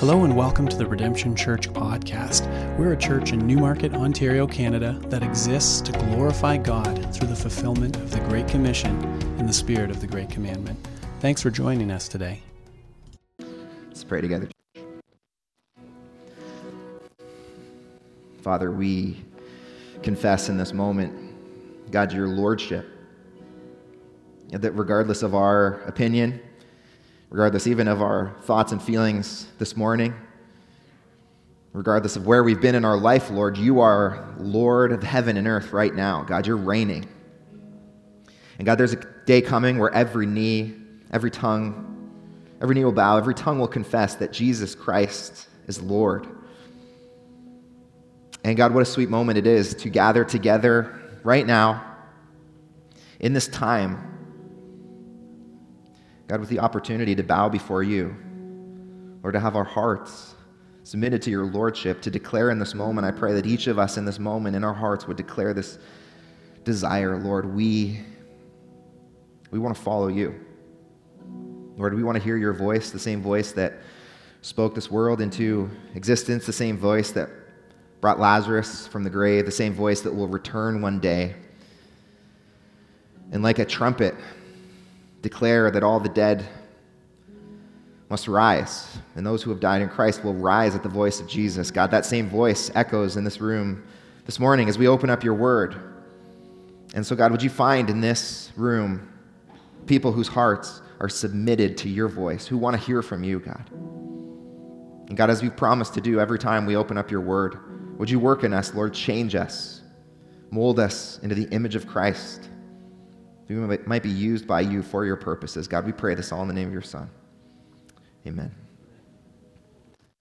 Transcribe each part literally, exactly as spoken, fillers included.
Hello and welcome to the Redemption Church podcast. We're a church in Newmarket, Ontario, Canada that exists to glorify God through the fulfillment of the Great Commission and the spirit of the Great Commandment. Thanks for joining us today. Let's pray together. Father, we confess in this moment, God, your lordship, that regardless of our opinion, regardless even of our thoughts and feelings this morning, regardless of where we've been in our life, Lord, you are Lord of heaven and earth right now. God, you're reigning. And God, there's a day coming where every knee, every tongue, every knee will bow, every tongue will confess that Jesus Christ is Lord. And God, what a sweet moment it is to gather together right now in this time, God, with the opportunity to bow before you, or to have our hearts submitted to your lordship, to declare in this moment, I pray that each of us in this moment in our hearts would declare this desire, Lord, we, we want to follow you. Lord, we want to hear your voice, the same voice that spoke this world into existence, the same voice that brought Lazarus from the grave, the same voice that will return one day. And like a trumpet, declare that all the dead must rise, and those who have died in Christ will rise at the voice of Jesus. God, that same voice echoes in this room this morning as we open up your word. And so, God, would you find in this room people whose hearts are submitted to your voice, who want to hear from you, God. And God, as you've promised to do every time we open up your word, would you work in us, Lord, change us, mold us into the image of Christ. We might be used by you for your purposes. God, we pray this all in the name of your Son. Amen.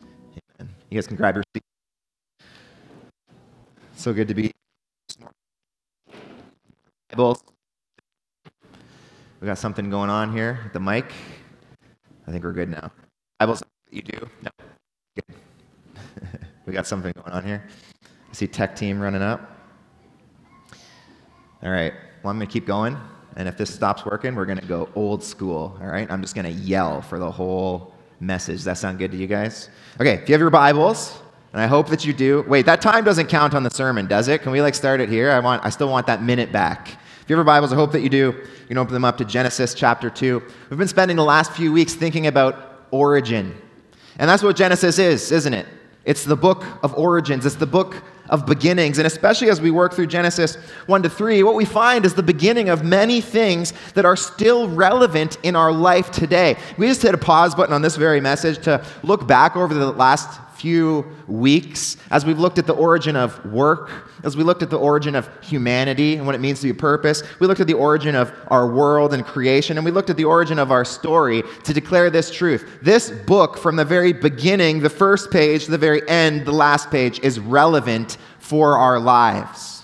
Amen. You guys can grab your seat. So good to be here. We got something going on here at the mic. I think we're good now. Bibles, you do? No. Good. We got something going on here. I see tech team running up. All right. Well, I'm going to keep going. And if this stops working, we're going to go old school, all right? I'm just going to yell for the whole message. Does that sound good to you guys? Okay, if you have your Bibles, and I hope that you do. Wait, that time doesn't count on the sermon, does it? Can we, like, start it here? I want. I still want that minute back. If you have your Bibles, I hope that you do. You can open them up to Genesis chapter two. We've been spending the last few weeks thinking about origin. And that's what Genesis is, isn't it? It's the book of origins. It's the book of beginnings. And especially as we work through Genesis one to three, what we find is the beginning of many things that are still relevant in our life today. We just hit a pause button on this very message to look back over the last few weeks as we've looked at the origin of work, as we looked at the origin of humanity and what it means to be purpose. We looked at the origin of our world and creation, and we looked at the origin of our story to declare this truth. This book, from the very beginning, the first page to the very end, the last page, is relevant for our lives.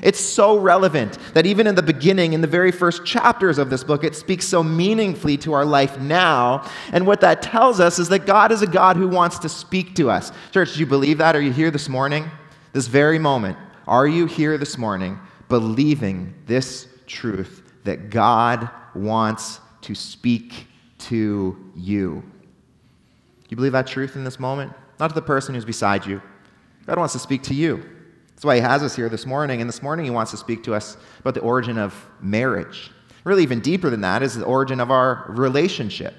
It's so relevant that even in the beginning, in the very first chapters of this book, it speaks so meaningfully to our life now. And what that tells us is that God is a God who wants to speak to us. Church, do you believe that? Are you here this morning? This very moment, are you here this morning believing this truth that God wants to speak to you? Do you believe that truth in this moment? Not to the person who's beside you. God wants to speak to you. That's why he has us here this morning, and this morning he wants to speak to us about the origin of marriage. Really, even deeper than that is the origin of our relationship,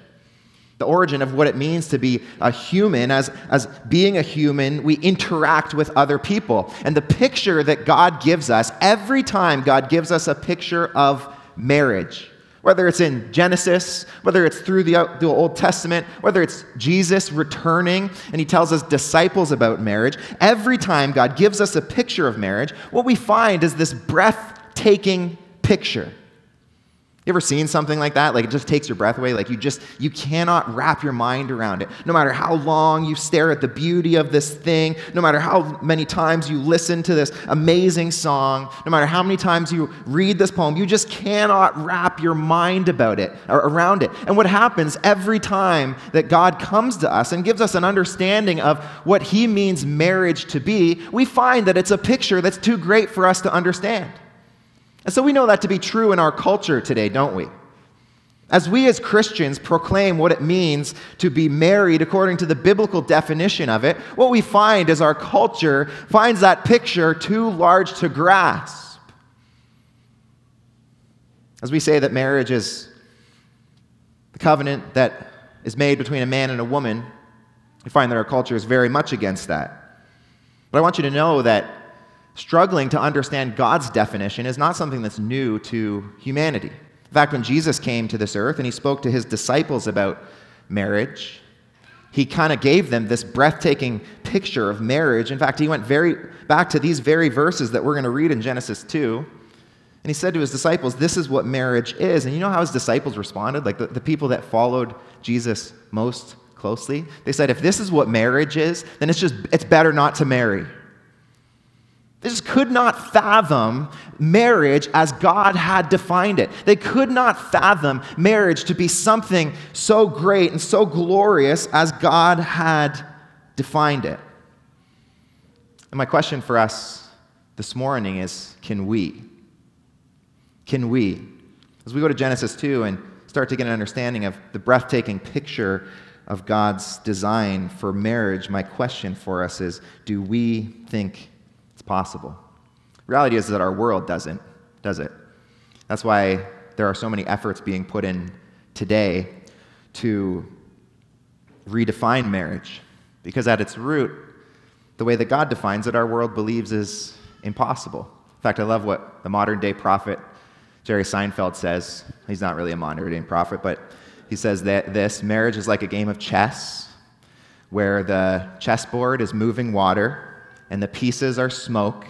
the origin of what it means to be a human. As, as being a human, we interact with other people. And the picture that God gives us, every time God gives us a picture of marriage, whether it's in Genesis, whether it's through the, the Old Testament, whether it's Jesus returning and he tells his disciples about marriage, every time God gives us a picture of marriage, what we find is this breathtaking picture. You ever seen something like that? Like, it just takes your breath away. Like, you just, you cannot wrap your mind around it. No matter how long you stare at the beauty of this thing, no matter how many times you listen to this amazing song, no matter how many times you read this poem, you just cannot wrap your mind about it, or around it. And what happens every time that God comes to us and gives us an understanding of what he means marriage to be, we find that it's a picture that's too great for us to understand. And so we know that to be true in our culture today, don't we? As we as Christians proclaim what it means to be married according to the biblical definition of it, what we find is our culture finds that picture too large to grasp. As we say that marriage is the covenant that is made between a man and a woman, we find that our culture is very much against that. But I want you to know that struggling to understand God's definition is not something that's new to humanity. In fact, when Jesus came to this earth and he spoke to his disciples about marriage, he kind of gave them this breathtaking picture of marriage. In fact, he went very back to these very verses that we're going to read in Genesis two, and he said to his disciples, this is what marriage is. And you know how his disciples responded? Like the, the people that followed Jesus most closely? They said, if this is what marriage is, then it's just, it's better not to marry. They just could not fathom marriage as God had defined it. They could not fathom marriage to be something so great and so glorious as God had defined it. And my question for us this morning is, can we? Can we? As we go to Genesis two and start to get an understanding of the breathtaking picture of God's design for marriage, my question for us is, do we think possible? The reality is that our world doesn't, does it? That's why there are so many efforts being put in today to redefine marriage, because at its root, the way that God defines it, our world believes is impossible. In fact, I love what the modern-day prophet Jerry Seinfeld says. He's not really a modern-day prophet, but he says that this, marriage is like a game of chess, where the chessboard is moving water, and the pieces are smoke,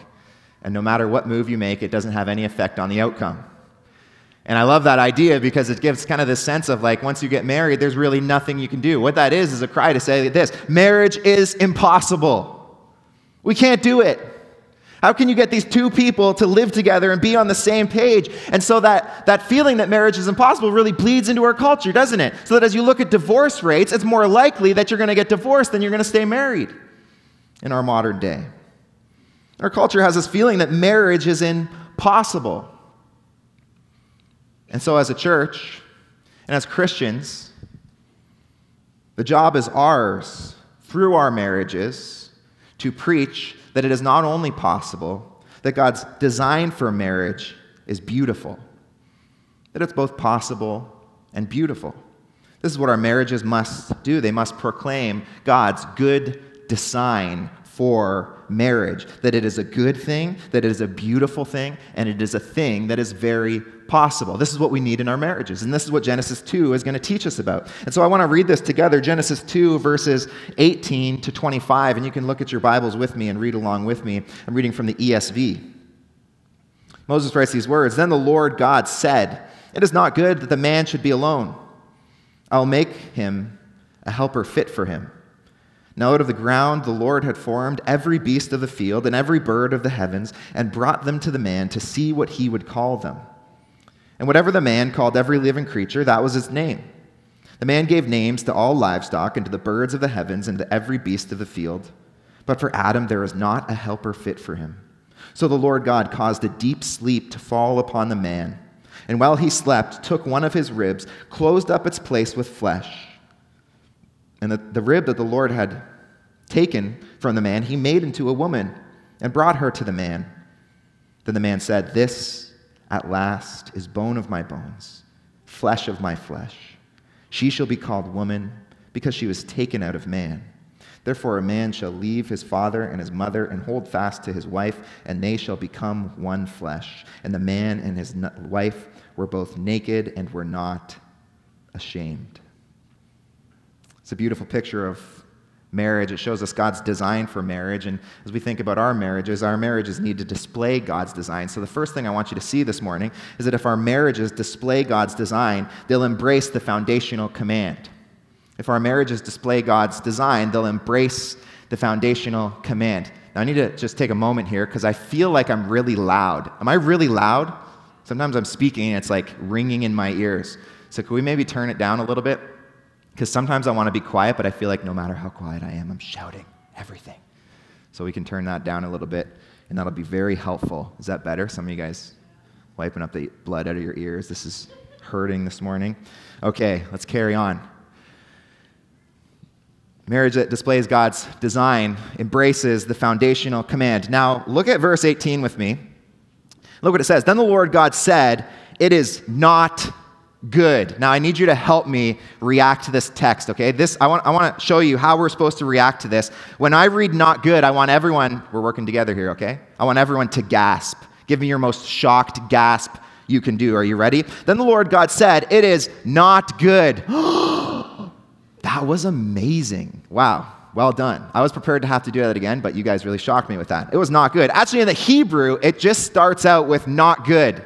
and no matter what move you make, it doesn't have any effect on the outcome. And I love that idea because it gives kind of this sense of like, once you get married, there's really nothing you can do. What that is is a cry to say this, marriage is impossible. We can't do it. How can you get these two people to live together and be on the same page? And so that, that feeling that marriage is impossible really bleeds into our culture, doesn't it? So that as you look at divorce rates, it's more likely that you're gonna get divorced than you're gonna stay married in our modern day. Our culture has this feeling that marriage is impossible. And so as a church and as Christians, the job is ours through our marriages to preach that it is not only possible, that God's design for marriage is beautiful, that it's both possible and beautiful. This is what our marriages must do. They must proclaim God's good design for marriage, that it is a good thing, that it is a beautiful thing, and it is a thing that is very possible. This is what we need in our marriages, and this is what Genesis two is going to teach us about. And so I want to read this together, Genesis two, verses eighteen to twenty-five, and you can look at your Bibles with me and read along with me. I'm reading from the E S V. Moses writes these words, "Then the Lord God said, it is not good that the man should be alone. I'll make him a helper fit for him. Now out of the ground the Lord had formed every beast of the field and every bird of the heavens and brought them to the man to see what he would call them. And whatever the man called every living creature, that was its name. The man gave names to all livestock and to the birds of the heavens and to every beast of the field. But for Adam there was not a helper fit for him. So the Lord God caused a deep sleep to fall upon the man. And while he slept, took one of his ribs, closed up its place with flesh. And the, the rib that the Lord had taken from the man, he made into a woman and brought her to the man. Then the man said, this at last is bone of my bones, flesh of my flesh. She shall be called woman because she was taken out of man. Therefore a man shall leave his father and his mother and hold fast to his wife, and they shall become one flesh. And the man and his wife were both naked and were not ashamed." It's a beautiful picture of marriage. It shows us God's design for marriage. And as we think about our marriages, our marriages need to display God's design. So the first thing I want you to see this morning is that if our marriages display God's design, they'll embrace the foundational command. If our marriages display God's design, they'll embrace the foundational command. Now I need to just take a moment here because I feel like I'm really loud. Am I really loud? Sometimes I'm speaking and it's like ringing in my ears. So can we maybe turn it down a little bit? Because sometimes I want to be quiet, but I feel like no matter how quiet I am, I'm shouting everything. So we can turn that down a little bit, and that'll be very helpful. Is that better? Some of you guys wiping up the blood out of your ears. This is hurting this morning. Okay, let's carry on. Marriage that displays God's design embraces the foundational command. Now, look at verse eighteen with me. Look what it says. Then the Lord God said, "It is not good." Now, I need you to help me react to this text, okay? This I want I want to show you how we're supposed to react to this. When I read "not good," I want everyone, we're working together here, okay? I want everyone to gasp. Give me your most shocked gasp you can do. Are you ready? Then the Lord God said, "It is not good." That was amazing. Wow. Well done. I was prepared to have to do that again, but you guys really shocked me with that. It was not good. Actually, in the Hebrew, it just starts out with "not good."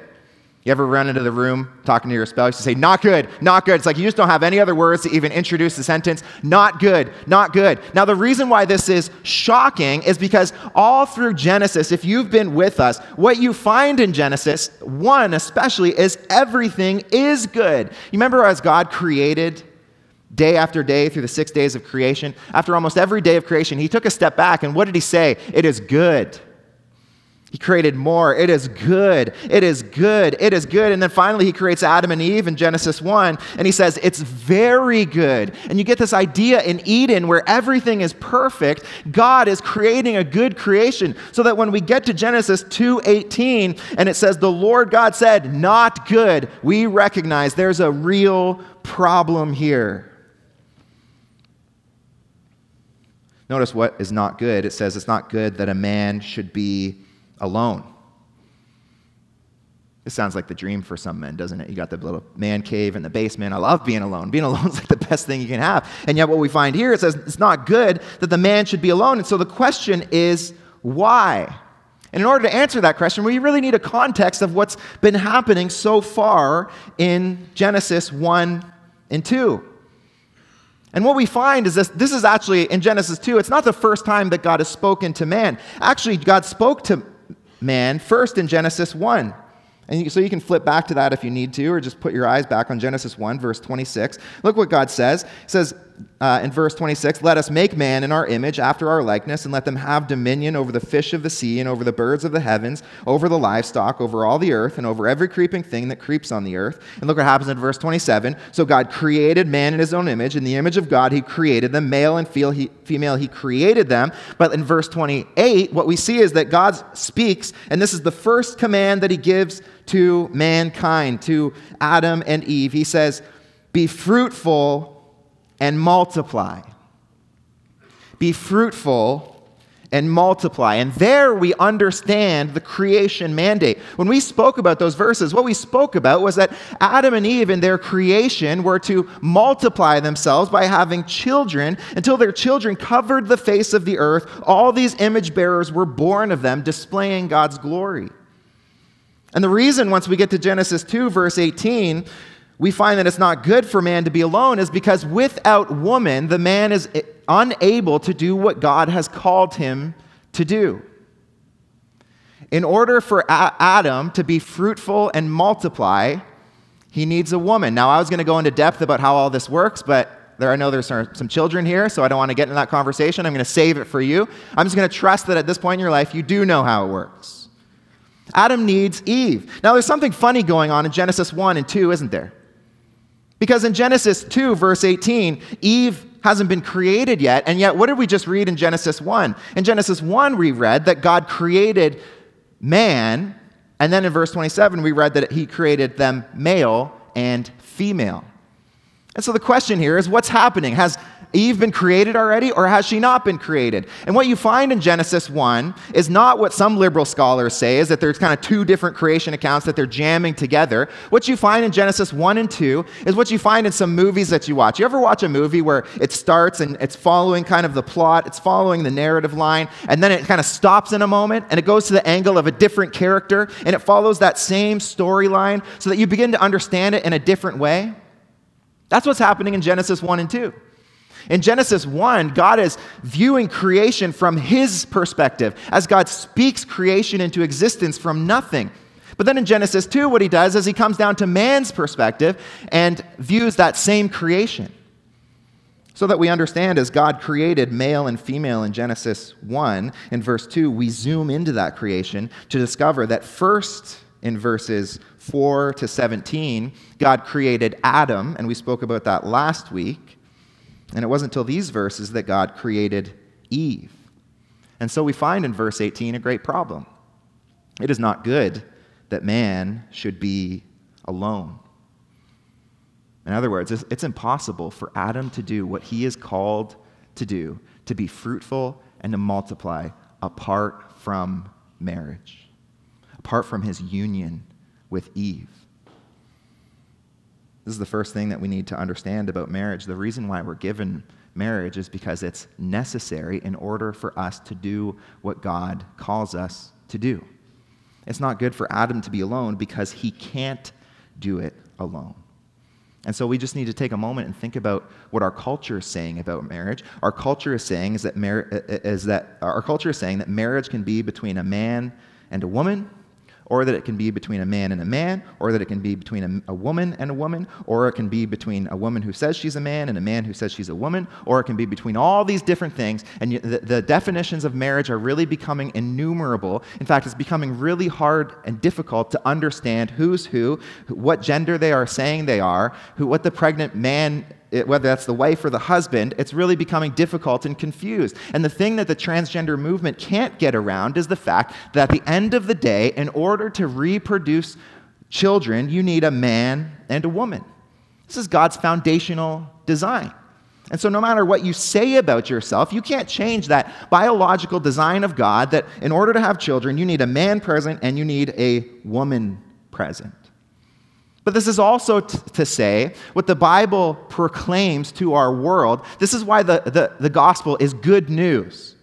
You ever run into the room talking to your spouse, you say, "Not good, not good." It's like you just don't have any other words to even introduce the sentence. Not good, not good. Now, the reason why this is shocking is because all through Genesis, if you've been with us, what you find in Genesis one especially is everything is good. You remember as God created day after day through the six days of creation, after almost every day of creation, he took a step back, and what did he say? It is good. He created more. It is good. It is good. It is good. And then finally, he creates Adam and Eve in Genesis one, and he says, it's very good. And you get this idea in Eden where everything is perfect. God is creating a good creation so that when we get to Genesis two eighteen, and it says, the Lord God said, "Not good," we recognize there's a real problem here. Notice what is not good. It says, it's not good that a man should be alone. This sounds like the dream for some men, doesn't it? You got the little man cave in the basement. I love being alone. Being alone is like the best thing you can have. And yet what we find here, it says it's not good that the man should be alone. And so the question is, why? And in order to answer that question, we really need a context of what's been happening so far in Genesis one and two. And what we find is this, this is actually in Genesis two, it's not the first time that God has spoken to man. Actually, God spoke to man first in Genesis one. And so you can flip back to that if you need to, or just put your eyes back on Genesis one, verse twenty-six. Look what God says. He says uh, in verse twenty-six, "Let us make man in our image, after our likeness, and let them have dominion over the fish of the sea, and over the birds of the heavens, over the livestock, over all the earth, and over every creeping thing that creeps on the earth." And look what happens in verse twenty-seven. "So God created man in his own image. In the image of God, he created them. Male and female, he created them." But in verse twenty-eight, what we see is that God speaks, and this is the first command that he gives to mankind, to Adam and Eve. He says, "Be fruitful and multiply." Be fruitful and multiply. And there we understand the creation mandate. When we spoke about those verses, what we spoke about was that Adam and Eve in their creation were to multiply themselves by having children until their children covered the face of the earth. All these image bearers were born of them, displaying God's glory. And the reason, once we get to Genesis two, verse eighteen, we find that it's not good for man to be alone is because without woman, the man is unable to do what God has called him to do. In order for Adam to be fruitful and multiply, he needs a woman. Now, I was going to go into depth about how all this works, but There, I know there's some children here, so I don't want to get into that conversation. I'm going to save it for you. I'm just going to trust that at this point in your life, you do know how it works. Adam needs Eve. Now, there's something funny going on in Genesis one and two, isn't there? Because in Genesis two, verse eighteen, Eve hasn't been created yet, and yet what did we just read in Genesis one? In Genesis one, we read that God created man, and then in verse twenty-seven, we read that he created them male and female. And so the question here is, what's happening? Has Eve been created already, or has she not been created? And what you find in Genesis one is not what some liberal scholars say, is that there's kind of two different creation accounts that they're jamming together. What you find in Genesis one and two is what you find in some movies that you watch. You ever watch a movie where it starts and it's following kind of the plot, it's following the narrative line, and then it kind of stops in a moment, and it goes to the angle of a different character, and it follows that same storyline so that you begin to understand it in a different way? That's what's happening in Genesis one and two. In Genesis one, God is viewing creation from his perspective, as God speaks creation into existence from nothing. But then in Genesis two, what he does is he comes down to man's perspective and views that same creation. So that we understand, as God created male and female in Genesis one, in verse two, we zoom into that creation to discover that first in verses four to seventeen, God created Adam, and we spoke about that last week. And it wasn't until these verses that God created Eve. And so we find in verse eighteen a great problem. It is not good that man should be alone. In other words, it's impossible for Adam to do what he is called to do, to be fruitful and to multiply apart from marriage, apart from his union with Eve. This is the first thing that we need to understand about marriage. The reason why we're given marriage is because it's necessary in order for us to do what God calls us to do. It's not good for Adam to be alone because he can't do it alone. And so we just need to take a moment and think about what our culture is saying about marriage. Our culture is saying is that mar- is that our culture is saying that marriage can be between a man and a woman, or that it can be between a man and a man, or that it can be between a, a woman and a woman, or it can be between a woman who says she's a man and a man who says she's a woman, or it can be between all these different things. And you, the, the definitions of marriage are really becoming innumerable. In fact, it's becoming really hard and difficult to understand who's who, what gender they are saying they are, who, what the pregnant man, whether that's the wife or the husband. It's really becoming difficult and confused. And the thing that the transgender movement can't get around is the fact that at the end of the day, in order to reproduce children, you need a man and a woman. This is God's foundational design. And so no matter what you say about yourself, you can't change that biological design of God that in order to have children, you need a man present and you need a woman present. But this is also t- to say what the Bible proclaims to our world. This is why the, the, the gospel is good news.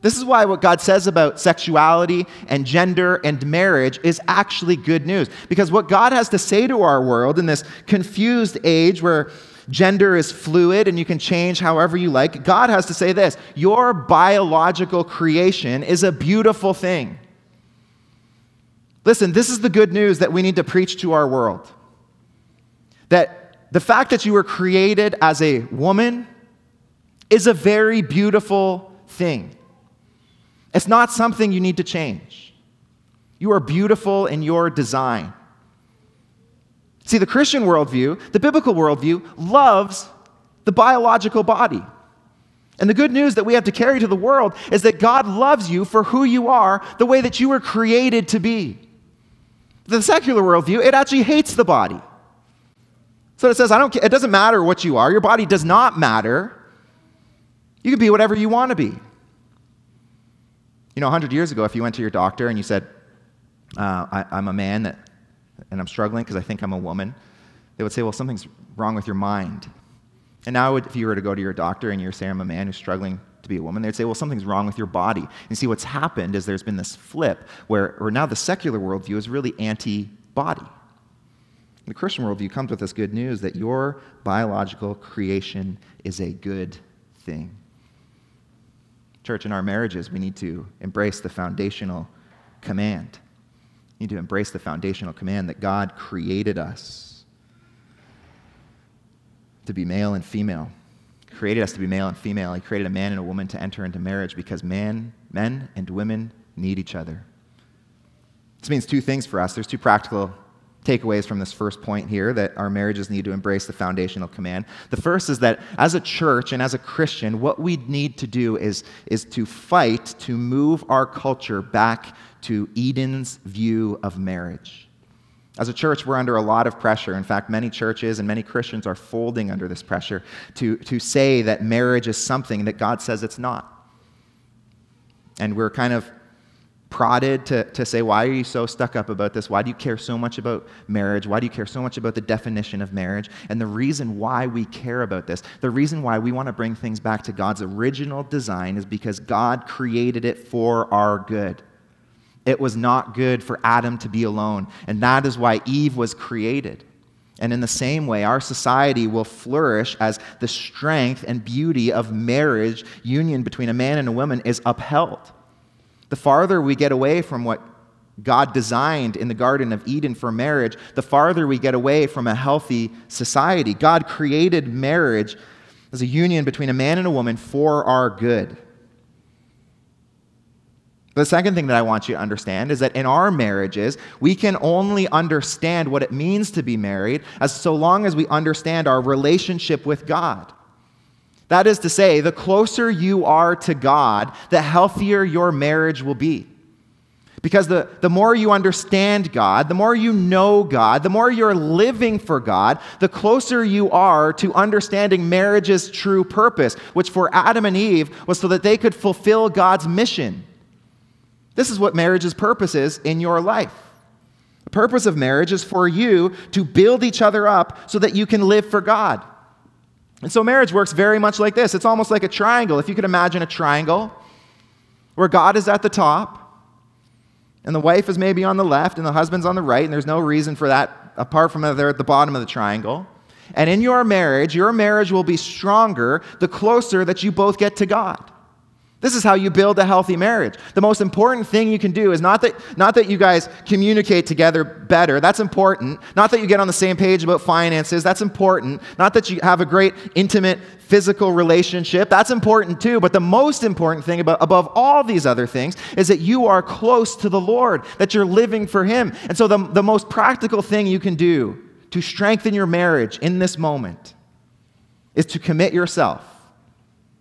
This is why what God says about sexuality and gender and marriage is actually good news. Because what God has to say to our world in this confused age where gender is fluid and you can change however you like, God has to say this: your biological creation is a beautiful thing. Listen, this is the good news that we need to preach to our world. That the fact that you were created as a woman is a very beautiful thing. It's not something you need to change. You are beautiful in your design. See, the Christian worldview, the biblical worldview, loves the biological body. And the good news that we have to carry to the world is that God loves you for who you are, the way that you were created to be. The secular worldview, it actually hates the body. So it says, I don't. It doesn't matter what you are. Your body does not matter. You can be whatever you want to be. You know, one hundred years ago, if you went to your doctor and you said, uh, I, I'm a man that, and I'm struggling because I think I'm a woman, they would say, well, something's wrong with your mind. And now if you were to go to your doctor and you were saying, I'm a man who's struggling to be a woman, they'd say, well, something's wrong with your body. And see, what's happened is there's been this flip where, where now the secular worldview is really anti-body. The Christian worldview comes with this good news that your biological creation is a good thing. Church, in our marriages, we need to embrace the foundational command. We need to embrace the foundational command that God created us to be male and female. He created us to be male and female. He created a man and a woman to enter into marriage because man, men and women need each other. This means two things for us. There's two practical takeaways from this first point here that our marriages need to embrace the foundational command. The first is that as a church and as a Christian, what we need to do is, is to fight to move our culture back to Eden's view of marriage. As a church, we're under a lot of pressure. In fact, many churches and many Christians are folding under this pressure to, to say that marriage is something that God says it's not. And we're kind of prodded to, to say, why are you so stuck up about this? Why do you care so much about marriage? Why do you care so much about the definition of marriage? And the reason why we care about this, the reason why we want to bring things back to God's original design is because God created it for our good. It was not good for Adam to be alone, and that is why Eve was created. And in the same way, our society will flourish as the strength and beauty of marriage, union between a man and a woman, is upheld. The farther we get away from what God designed in the Garden of Eden for marriage, the farther we get away from a healthy society. God created marriage as a union between a man and a woman for our good. The second thing that I want you to understand is that in our marriages, we can only understand what it means to be married as so long as we understand our relationship with God. That is to say, the closer you are to God, the healthier your marriage will be. Because the, the more you understand God, the more you know God, the more you're living for God, the closer you are to understanding marriage's true purpose, which for Adam and Eve was so that they could fulfill God's mission. This is what marriage's purpose is in your life. The purpose of marriage is for you to build each other up so that you can live for God. And so marriage works very much like this. It's almost like a triangle. If you could imagine a triangle where God is at the top, and the wife is maybe on the left, and the husband's on the right, and there's no reason for that apart from they're at the bottom of the triangle. And in your marriage, your marriage will be stronger the closer that you both get to God. This is how you build a healthy marriage. The most important thing you can do is not that, not that you guys communicate together better. That's important. Not that you get on the same page about finances. That's important. Not that you have a great, intimate, physical relationship. That's important too. But the most important thing about, above all these other things is that you are close to the Lord, that you're living for Him. And so the, the most practical thing you can do to strengthen your marriage in this moment is to commit yourself.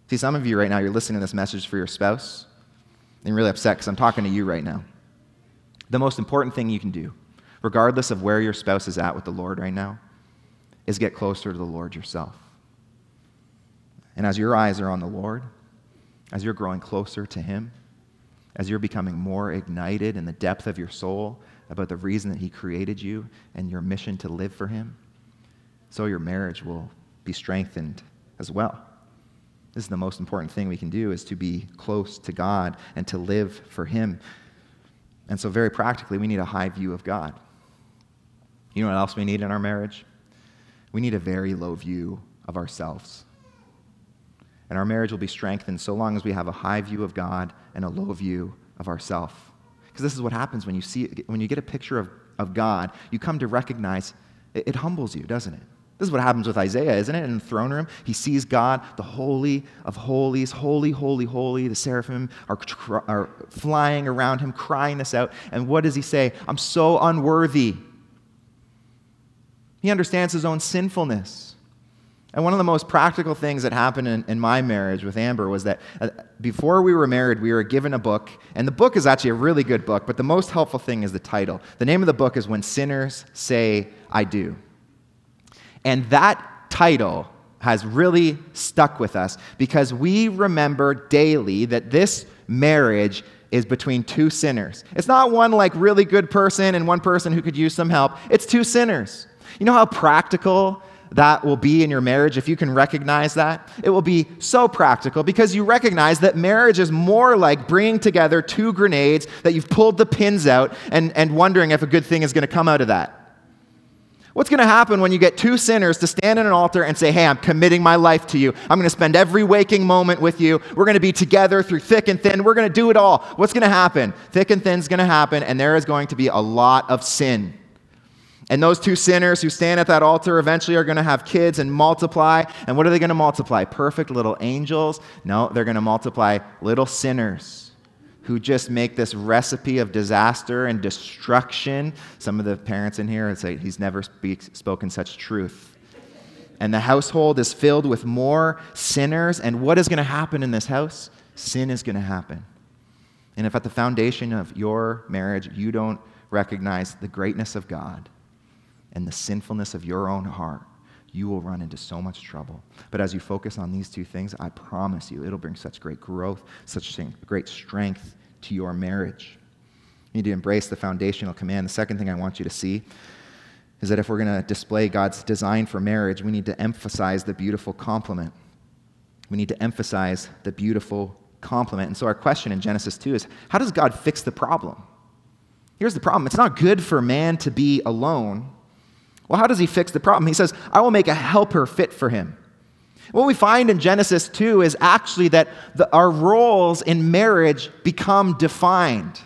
See, some of you right now, you're listening to this message for your spouse, and you're really upset because I'm talking to you right now. The most important thing you can do, regardless of where your spouse is at with the Lord right now, is get closer to the Lord yourself. And as your eyes are on the Lord, as you're growing closer to Him, as you're becoming more ignited in the depth of your soul about the reason that He created you and your mission to live for Him, so your marriage will be strengthened as well. This is the most important thing we can do, is to be close to God and to live for Him. And so very practically, we need a high view of God. You know what else we need in our marriage? We need a very low view of ourselves. And our marriage will be strengthened so long as we have a high view of God and a low view of ourselves. Because this is what happens when you see, when you get a picture of, of God, you come to recognize it, it humbles you, doesn't it? This is what happens with Isaiah, isn't it? In the throne room, he sees God, the Holy of Holies, holy, holy, holy. The seraphim are, are flying around him, crying this out. And what does he say? I'm so unworthy. He understands his own sinfulness. And one of the most practical things that happened in, in my marriage with Amber was that uh, before we were married, we were given a book. And the book is actually a really good book, but the most helpful thing is the title. The name of the book is When Sinners Say, I Do. And that title has really stuck with us because we remember daily that this marriage is between two sinners. It's not one like really good person and one person who could use some help. It's two sinners. You know how practical that will be in your marriage if you can recognize that? It will be so practical because you recognize that marriage is more like bringing together two grenades that you've pulled the pins out and, and wondering if a good thing is going to come out of that. What's going to happen when you get two sinners to stand at an altar and say, hey, I'm committing my life to you. I'm going to spend every waking moment with you. We're going to be together through thick and thin. We're going to do it all. What's going to happen? Thick and thin is going to happen, and there is going to be a lot of sin. And those two sinners who stand at that altar eventually are going to have kids and multiply. And what are they going to multiply? Perfect little angels? No, they're going to multiply little sinners who just make this recipe of disaster and destruction. Some of the parents in here would say, he's never speaks, spoken such truth. And the household is filled with more sinners. And what is going to happen in this house? Sin is going to happen. And if at the foundation of your marriage, you don't recognize the greatness of God and the sinfulness of your own heart, you will run into so much trouble. But as you focus on these two things, I promise you, it'll bring such great growth, such great strength to your marriage. You need to embrace the foundational command. The second thing I want you to see is that if we're going to display God's design for marriage, we need to emphasize the beautiful complement. We need to emphasize the beautiful complement. And so our question in Genesis two is, how does God fix the problem? Here's the problem. It's not good for man to be alone. Well, how does he fix the problem? He says, I will make a helper fit for him. What we find in Genesis two is actually that the, our roles in marriage become defined.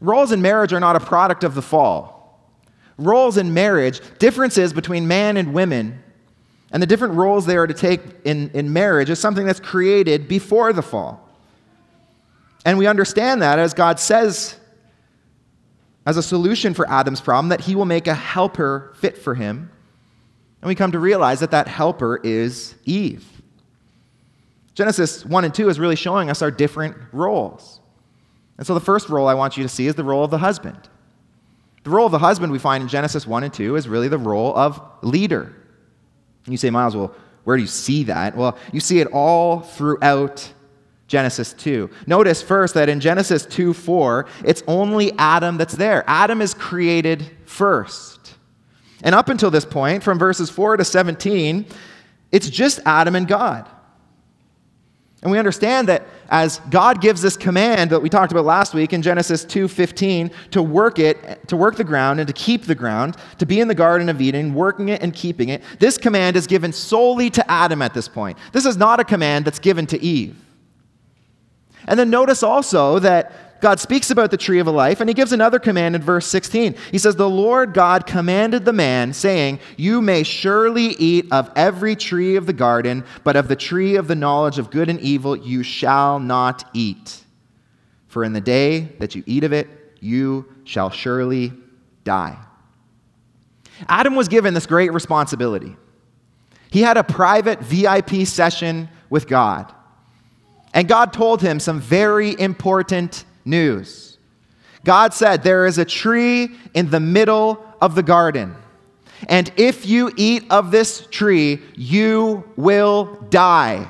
Roles in marriage are not a product of the fall. Roles in marriage, differences between man and women, and the different roles they are to take in, in marriage is something that's created before the fall. And we understand that as God says, as a solution for Adam's problem, that he will make a helper fit for him. And we come to realize that that helper is Eve. Genesis one and two is really showing us our different roles. And so the first role I want you to see is the role of the husband. The role of the husband we find in Genesis one and two is really the role of leader. And you say, Miles, well, where do you see that? Well, you see it all throughout Genesis two. Notice first that in Genesis two four, it's only Adam that's there. Adam is created first. And up until this point, from verses four to seventeen, it's just Adam and God. And we understand that as God gives this command that we talked about last week in Genesis two fifteen to work it, to work the ground and to keep the ground, to be in the Garden of Eden, working it and keeping it, this command is given solely to Adam at this point. This is not a command that's given to Eve. And then notice also that God speaks about the tree of life, and he gives another command in verse sixteen. He says, the Lord God commanded the man, saying, you may surely eat of every tree of the garden, but of the tree of the knowledge of good and evil you shall not eat. For in the day that you eat of it, you shall surely die. Adam was given this great responsibility. He had a private V I P session with God. And God told him some very important news. God said, there is a tree in the middle of the garden, and if you eat of this tree, you will die.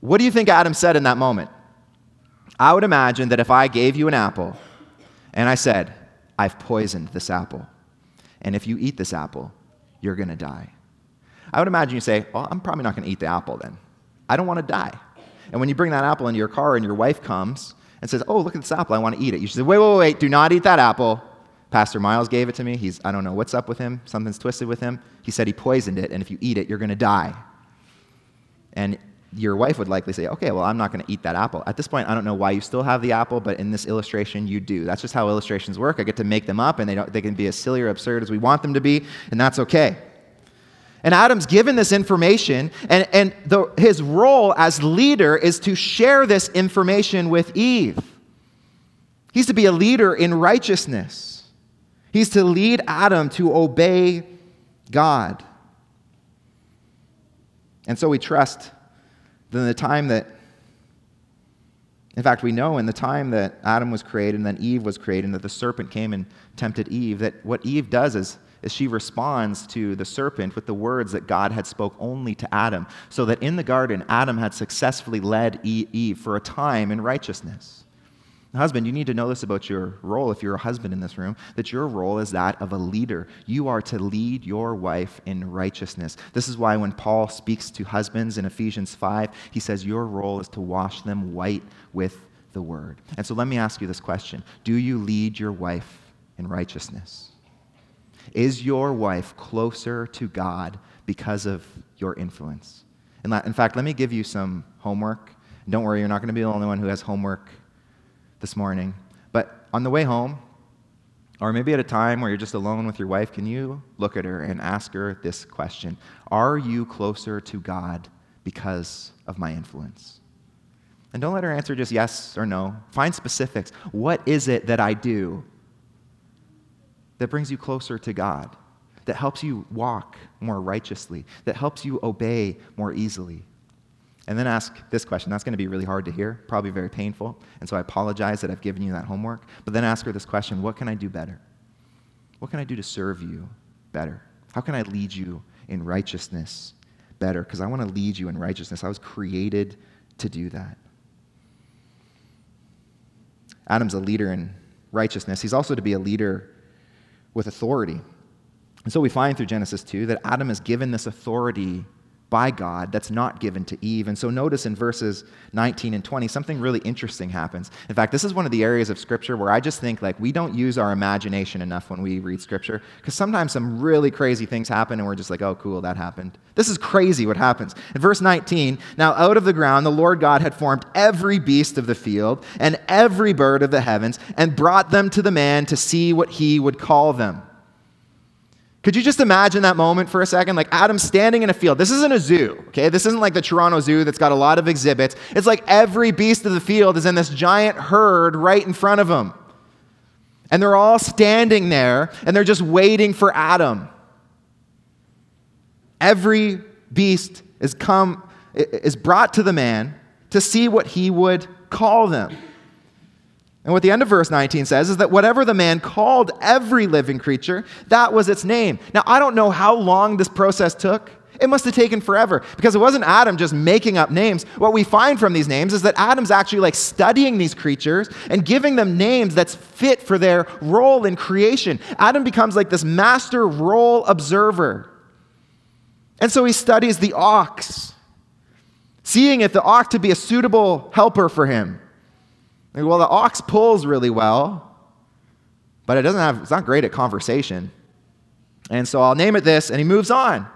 What do you think Adam said in that moment? I would imagine that if I gave you an apple, and I said, I've poisoned this apple, and if you eat this apple, you're going to die. I would imagine you say, well, I'm probably not going to eat the apple then. I don't want to die. And when you bring that apple into your car and your wife comes and says, oh, look at this apple, I want to eat it, you should say, wait, wait, wait, do not eat that apple. Pastor Miles gave it to me. He's, I don't know what's up with him. Something's twisted with him. He said he poisoned it, and if you eat it, you're going to die. And your wife would likely say, okay, well, I'm not going to eat that apple. At this point, I don't know why you still have the apple, but in this illustration, you do. That's just how illustrations work. I get to make them up, and they don't, they can be as silly or absurd as we want them to be, and that's okay. And Adam's given this information, and, and the, his role as leader is to share this information with Eve. He's to be a leader in righteousness. He's to lead Adam to obey God. And so we trust that in the time that, in fact, we know in the time that Adam was created and then Eve was created and that the serpent came and tempted Eve, that what Eve does is as she responds to the serpent with the words that God had spoke only to Adam, so that in the garden, Adam had successfully led Eve for a time in righteousness. Husband, you need to know this about your role, if you're a husband in this room, that your role is that of a leader. You are to lead your wife in righteousness. This is why when Paul speaks to husbands in Ephesians five, he says your role is to wash them white with the word. And so let me ask you this question. Do you lead your wife in righteousness? Is your wife closer to God because of your influence? And in fact, let me give you some homework. Don't worry, you're not going to be the only one who has homework this morning. But on the way home, or maybe at a time where you're just alone with your wife, can you look at her and ask her this question? Are you closer to God because of my influence? And don't let her answer just yes or no. Find specifics. What is it that I do that brings you closer to God, that helps you walk more righteously, that helps you obey more easily? And then ask this question. That's going to be really hard to hear, probably very painful, and so I apologize that I've given you that homework. But then ask her this question, what can I do better? What can I do to serve you better? How can I lead you in righteousness better? Because I want to lead you in righteousness. I was created to do that. Adam's a leader in righteousness. He's also to be a leader with authority. And so we find through Genesis two that Adam is given this authority by God that's not given to Eve. And so notice in verses nineteen and twenty, something really interesting happens. In fact, this is one of the areas of Scripture where I just think like we don't use our imagination enough when we read Scripture, because sometimes some really crazy things happen and we're just like, oh, cool, that happened. This is crazy what happens. In verse nineteen, now out of the ground the Lord God had formed every beast of the field and every bird of the heavens and brought them to the man to see what he would call them. Could you just imagine that moment for a second? Like Adam standing in a field. This isn't a zoo, okay? This isn't like the Toronto Zoo that's got a lot of exhibits. It's like every beast of the field is in this giant herd right in front of him. And they're all standing there, and they're just waiting for Adam. Every beast is come is brought to the man to see what he would call them. And what the end of verse nineteen says is that whatever the man called every living creature, that was its name. Now, I don't know how long this process took. It must have taken forever, because it wasn't Adam just making up names. What we find from these names is that Adam's actually like studying these creatures and giving them names that's fit for their role in creation. Adam becomes like this master role observer. And so he studies the ox, seeing if the ox to be a suitable helper for him. Well, the ox pulls really well, but it doesn't have, it's not great at conversation. And so I'll name it this, and he moves on.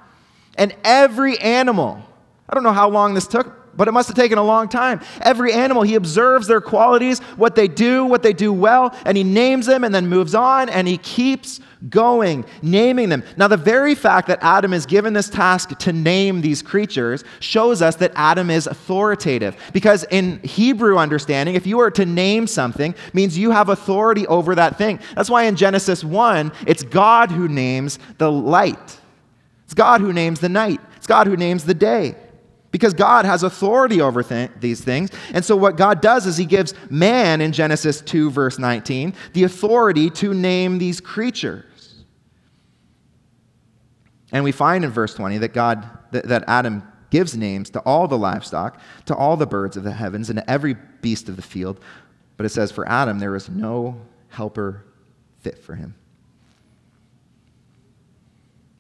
And every animal, I don't know how long this took, but it must have taken a long time. Every animal, he observes their qualities, what they do, what they do well, and he names them and then moves on, and he keeps going, naming them. Now, the very fact that Adam is given this task to name these creatures shows us that Adam is authoritative, because in Hebrew understanding, if you were to name something, means you have authority over that thing. That's why in Genesis one, it's God who names the light. It's God who names the night. It's God who names the day, because God has authority over th- these things. And so what God does is he gives man in Genesis two, verse nineteen, the authority to name these creatures. And we find in verse twenty that God, that, that Adam gives names to all the livestock, to all the birds of the heavens, and to every beast of the field. But it says for Adam, there was no helper fit for him.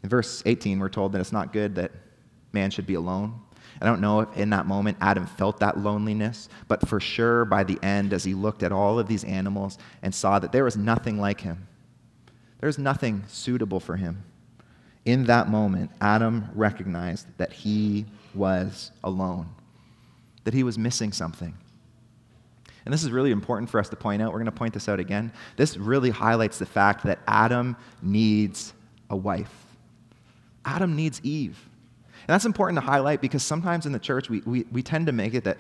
In verse eighteen, we're told that it's not good that man should be alone. I don't know if in that moment Adam felt that loneliness, but for sure by the end, as he looked at all of these animals and saw that there was nothing like him, there was nothing suitable for him, in that moment, Adam recognized that he was alone, that he was missing something. And this is really important for us to point out. We're going to point this out again. This really highlights the fact that Adam needs a wife. Adam needs Eve. And that's important to highlight, because sometimes in the church, we, we, we tend to make it that,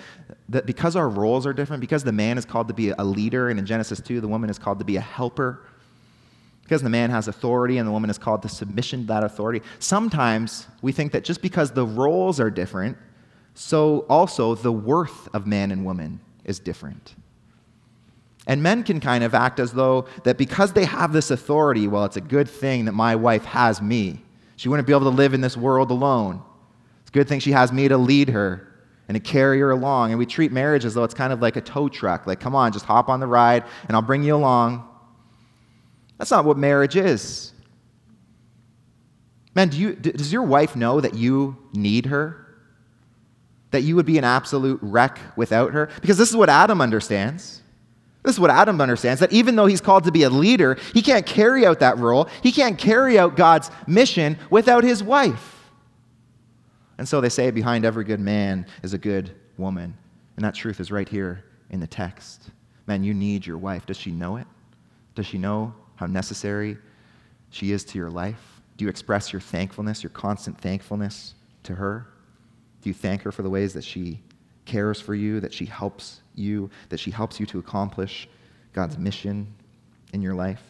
that because our roles are different, because the man is called to be a leader, and in Genesis two, the woman is called to be a helper, because the man has authority and the woman is called to submission to that authority, sometimes we think that just because the roles are different, so also the worth of man and woman is different. And men can kind of act as though that because they have this authority, well, it's a good thing that my wife has me. She wouldn't be able to live in this world alone. It's a good thing she has me to lead her and to carry her along. And we treat marriage as though it's kind of like a tow truck. Like, come on, just hop on the ride and I'll bring you along. That's not what marriage is. Man, do you, does your wife know that you need her? That you would be an absolute wreck without her? Because this is what Adam understands. This is what Adam understands, that even though he's called to be a leader, he can't carry out that role. He can't carry out God's mission without his wife. And so they say behind every good man is a good woman. And that truth is right here in the text. Man, you need your wife. Does she know it? Does she know how necessary she is to your life? Do you express your thankfulness, your constant thankfulness to her? Do you thank her for the ways that she cares for you, that she helps you, that she helps you to accomplish God's mission in your life?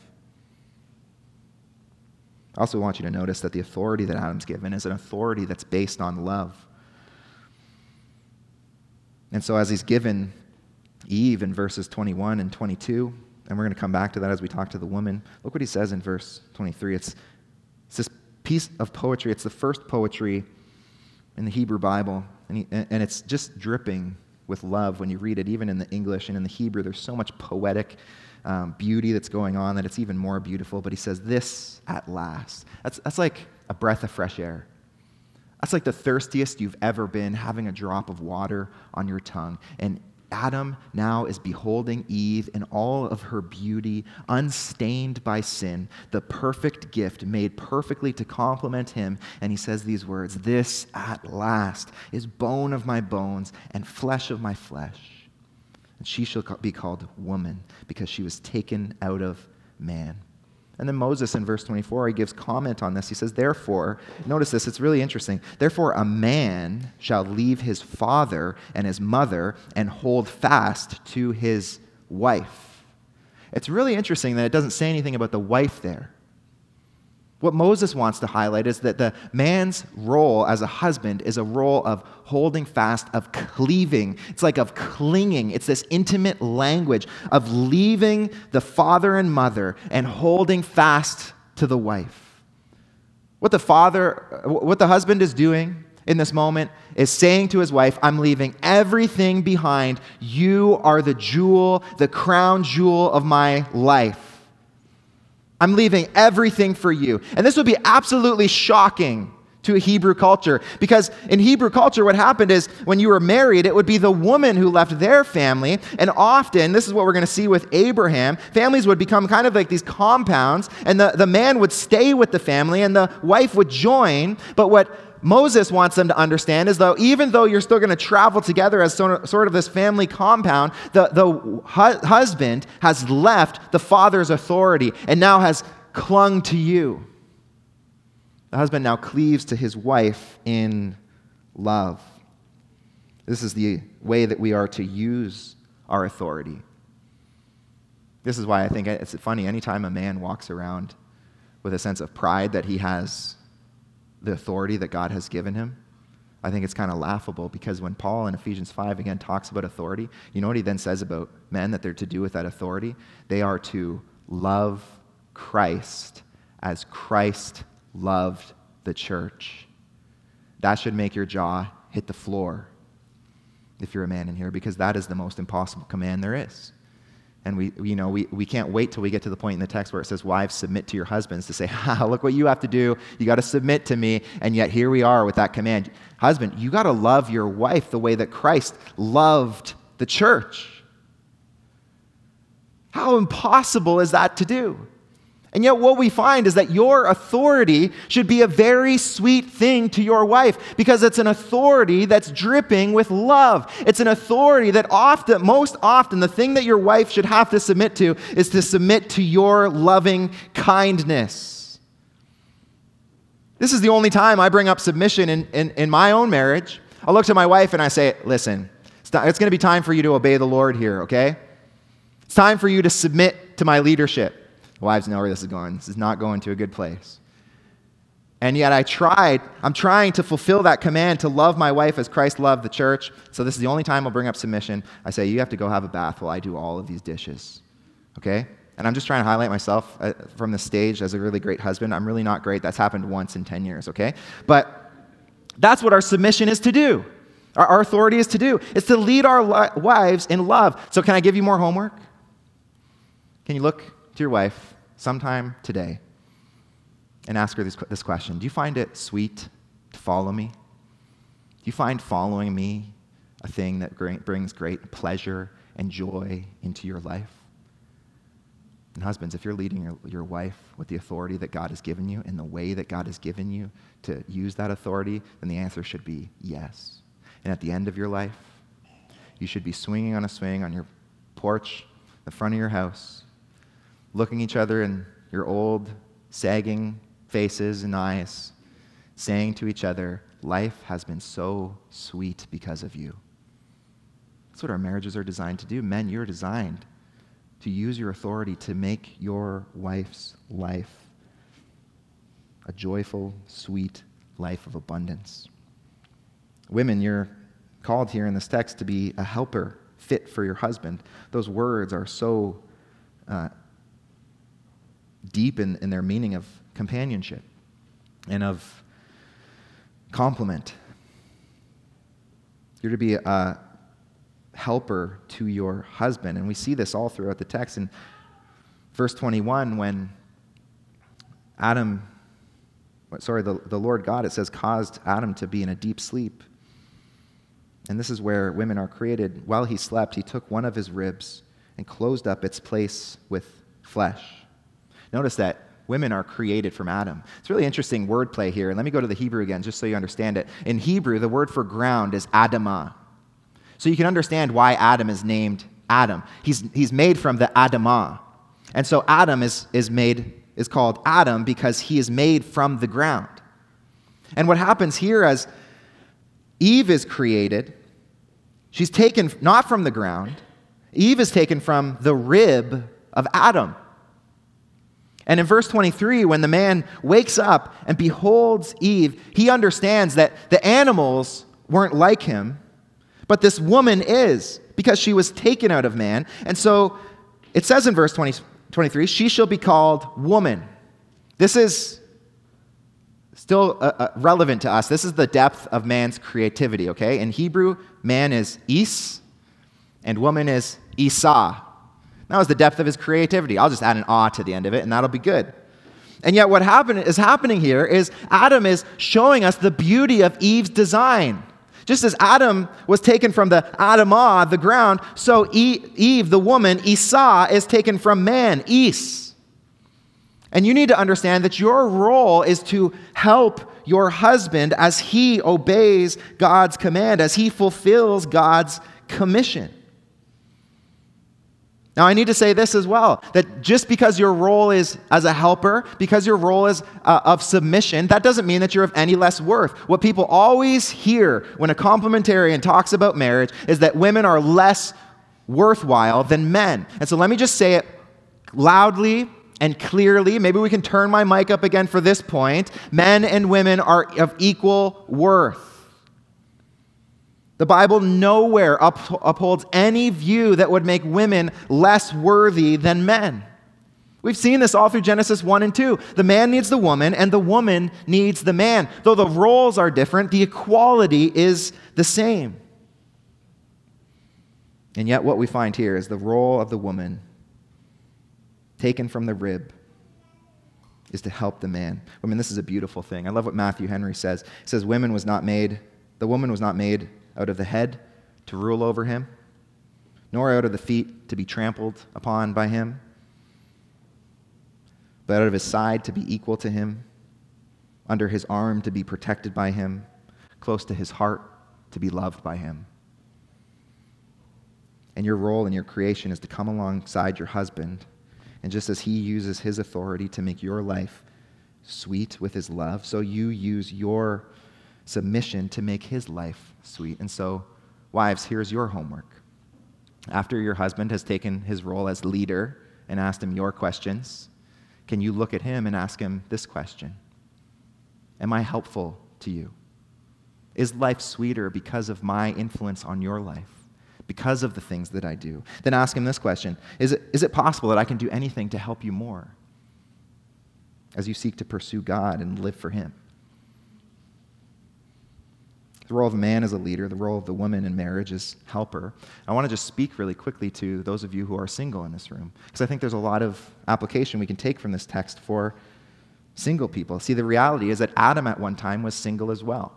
I also want you to notice that the authority that Adam's given is an authority that's based on love. And so as he's given Eve in verses twenty-one and twenty-two, and we're going to come back to that as we talk to the woman. Look what he says in verse twenty-three. It's, it's this piece of poetry. It's the first poetry in the Hebrew Bible. And, he, and it's just dripping with love when you read it, even in the English and in the Hebrew. There's so much poetic um, beauty that's going on that it's even more beautiful. But he says, this at last. That's, that's like a breath of fresh air. That's like the thirstiest you've ever been, having a drop of water on your tongue. And Adam now is beholding Eve in all of her beauty, unstained by sin, the perfect gift made perfectly to complement him. And he says these words, this at last is bone of my bones and flesh of my flesh. And she shall be called woman, because she was taken out of man. And then Moses in verse twenty-four, he gives comment on this. He says, therefore, notice this, it's really interesting. Therefore, a man shall leave his father and his mother and hold fast to his wife. It's really interesting that it doesn't say anything about the wife there. What Moses wants to highlight is that the man's role as a husband is a role of holding fast, of cleaving. It's like of clinging. It's this intimate language of leaving the father and mother and holding fast to the wife. What the father, what the husband is doing in this moment is saying to his wife, I'm leaving everything behind. You are the jewel, the crown jewel of my life. I'm leaving everything for you. And this would be absolutely shocking to a Hebrew culture, because in Hebrew culture, what happened is when you were married, it would be the woman who left their family. And often, this is what we're going to see with Abraham, families would become kind of like these compounds, and the, the man would stay with the family and the wife would join. But what Moses wants them to understand is, though, even though you're still going to travel together as sort of this family compound, the, the hu- husband has left the father's authority and now has clung to you. The husband now cleaves to his wife in love. This is the way that we are to use our authority. This is why I think it's funny, anytime a man walks around with a sense of pride that he has the authority that God has given him, I think it's kind of laughable, because when Paul in Ephesians five again talks about authority, you know what he then says about men that they're to do with that authority? They are to love Christ as Christ loved the church. That should make your jaw hit the floor if you're a man in here, because that is the most impossible command there is. And we, you know, we, we can't wait till we get to the point in the text where it says, wives, submit to your husbands, to say, ha, look what you have to do. You got to submit to me. And yet here we are with that command. Husband, you got to love your wife the way that Christ loved the church. How impossible is that to do? And yet what we find is that your authority should be a very sweet thing to your wife, because it's an authority that's dripping with love. It's an authority that often, most often, the thing that your wife should have to submit to is to submit to your loving kindness. This is the only time I bring up submission in, in, in my own marriage. I look to my wife and I say, listen, it's, not, it's going to be time for you to obey the Lord here, okay? It's time for you to submit to my leadership. Wives know where this is going. This is not going to a good place. And yet I tried, I'm trying to fulfill that command to love my wife as Christ loved the church. So this is the only time I'll bring up submission. I say, you have to go have a bath while I do all of these dishes. Okay? And I'm just trying to highlight myself from the stage as a really great husband. I'm really not great. That's happened once in ten years, okay? But that's what our submission is to do. Our, our authority is to do. It's to lead our li- wives in love. So can I give you more homework? Can you look to your wife sometime today and ask her this, this question? Do you find it sweet to follow me? Do you find following me a thing that great, brings great pleasure and joy into your life? And husbands, if you're leading your, your wife with the authority that God has given you and the way that God has given you to use that authority, then the answer should be yes. And at the end of your life, you should be swinging on a swing on your porch, the front of your house, looking each other in your old, sagging faces and eyes, saying to each other, life has been so sweet because of you. That's what our marriages are designed to do. Men, you're designed to use your authority to make your wife's life a joyful, sweet life of abundance. Women, you're called here in this text to be a helper fit for your husband. Those words are so uh, deep in, in their meaning of companionship and of complement. You're to be a helper to your husband. And we see this all throughout the text. In verse twenty-one, when Adam, sorry, the, the Lord God, it says, caused Adam to be in a deep sleep. And this is where women are created. While he slept, he took one of his ribs and closed up its place with flesh. Notice that women are created from Adam. It's really interesting wordplay here. And let me go to the Hebrew again, just so you understand it. In Hebrew, the word for ground is Adamah. So you can understand why Adam is named Adam. He's, he's made from the Adamah. And so Adam is, is made is called Adam because he is made from the ground. And what happens here as Eve is created, she's taken not from the ground. Eve is taken from the rib of Adam. And in verse twenty-three, when the man wakes up and beholds Eve, he understands that the animals weren't like him, but this woman is, because she was taken out of man. And so it says in verse twenty, twenty-three, she shall be called woman. This is still uh, uh, relevant to us. This is the depth of man's creativity, okay? In Hebrew, man is is, and woman is isah. That was the depth of his creativity. I'll just add an ah to the end of it, and that'll be good. And yet what happen- is happening here is Adam is showing us the beauty of Eve's design. Just as Adam was taken from the Adamah, the ground, so e- Eve, the woman, Isah, is taken from man, Is. And you need to understand that your role is to help your husband as he obeys God's command, as he fulfills God's commission. Now, I need to say this as well, that just because your role is as a helper, because your role is uh, of submission, that doesn't mean that you're of any less worth. What people always hear when a complementarian talks about marriage is that women are less worthwhile than men. And so let me just say it loudly and clearly. Maybe we can turn my mic up again for this point. Men and women are of equal worth. The Bible nowhere upholds any view that would make women less worthy than men. We've seen this all through Genesis one and two. The man needs the woman, and the woman needs the man. Though the roles are different, the equality is the same. And yet what we find here is the role of the woman, taken from the rib, is to help the man. I mean, this is a beautiful thing. I love what Matthew Henry says. He says, "Woman was not made, the woman was not made out of the head to rule over him, nor out of the feet to be trampled upon by him, but out of his side to be equal to him, under his arm to be protected by him, close to his heart to be loved by him." And your role in your creation is to come alongside your husband, and just as he uses his authority to make your life sweet with his love, so you use your submission to make his life sweet. And so, wives, here's your homework. After your husband has taken his role as leader and asked him your questions, can you look at him and ask him this question? Am I helpful to you? Is life sweeter because of my influence on your life, because of the things that I do? Then ask him this question: Is it, is it possible that I can do anything to help you more as you seek to pursue God and live for him? The role of man as a leader, the role of the woman in marriage is helper. I want to just speak really quickly to those of you who are single in this room, because I think there's a lot of application we can take from this text for single people. See, the reality is that Adam at one time was single as well.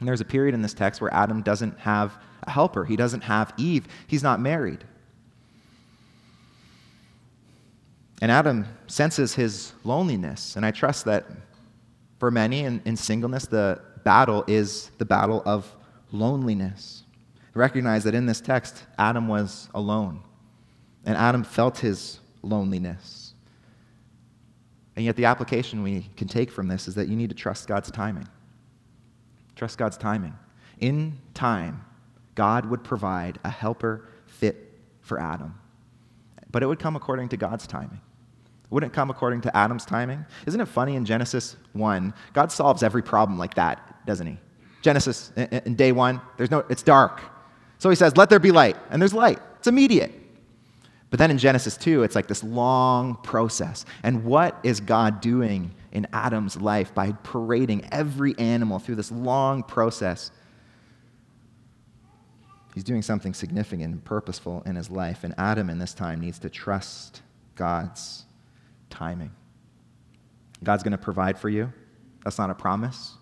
And there's a period in this text where Adam doesn't have a helper. He doesn't have Eve. He's not married. And Adam senses his loneliness, and I trust that for many in, in singleness, the battle is the battle of loneliness. Recognize that in this text, Adam was alone, and Adam felt his loneliness. And yet the application we can take from this is that you need to trust God's timing. Trust God's timing. In time, God would provide a helper fit for Adam, but it would come according to God's timing. Wouldn't it come according to Adam's timing? Isn't it funny in Genesis one, God solves every problem like that, doesn't he? Genesis, in day one, there's no, it's dark. So he says, let there be light, and there's light. It's immediate. But then in Genesis two, it's like this long process. And what is God doing in Adam's life by parading every animal through this long process? He's doing something significant and purposeful in his life, and Adam in this time needs to trust God's timing. God's going to provide for you. That's not a promise.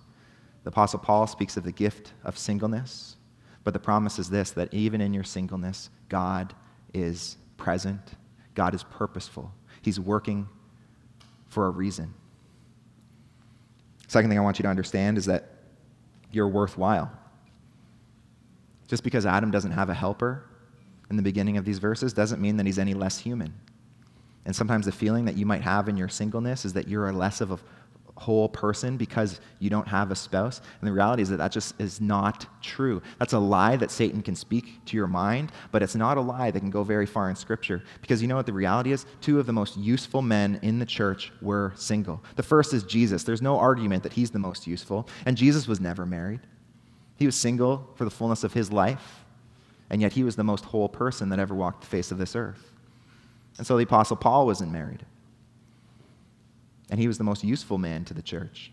The Apostle Paul speaks of the gift of singleness, but the promise is this, that even in your singleness, God is present. God is purposeful. He's working for a reason. Second thing I want you to understand is that you're worthwhile. Just because Adam doesn't have a helper in the beginning of these verses doesn't mean that he's any less human. And sometimes the feeling that you might have in your singleness is that you're less of a whole person because you don't have a spouse. And the reality is that that just is not true. That's a lie that Satan can speak to your mind, but it's not a lie that can go very far in Scripture. Because you know what the reality is? Two of the most useful men in the church were single. The first is Jesus. There's no argument that he's the most useful. And Jesus was never married. He was single for the fullness of his life, and yet he was the most whole person that ever walked the face of this earth. And so the Apostle Paul wasn't married. And he was the most useful man to the church.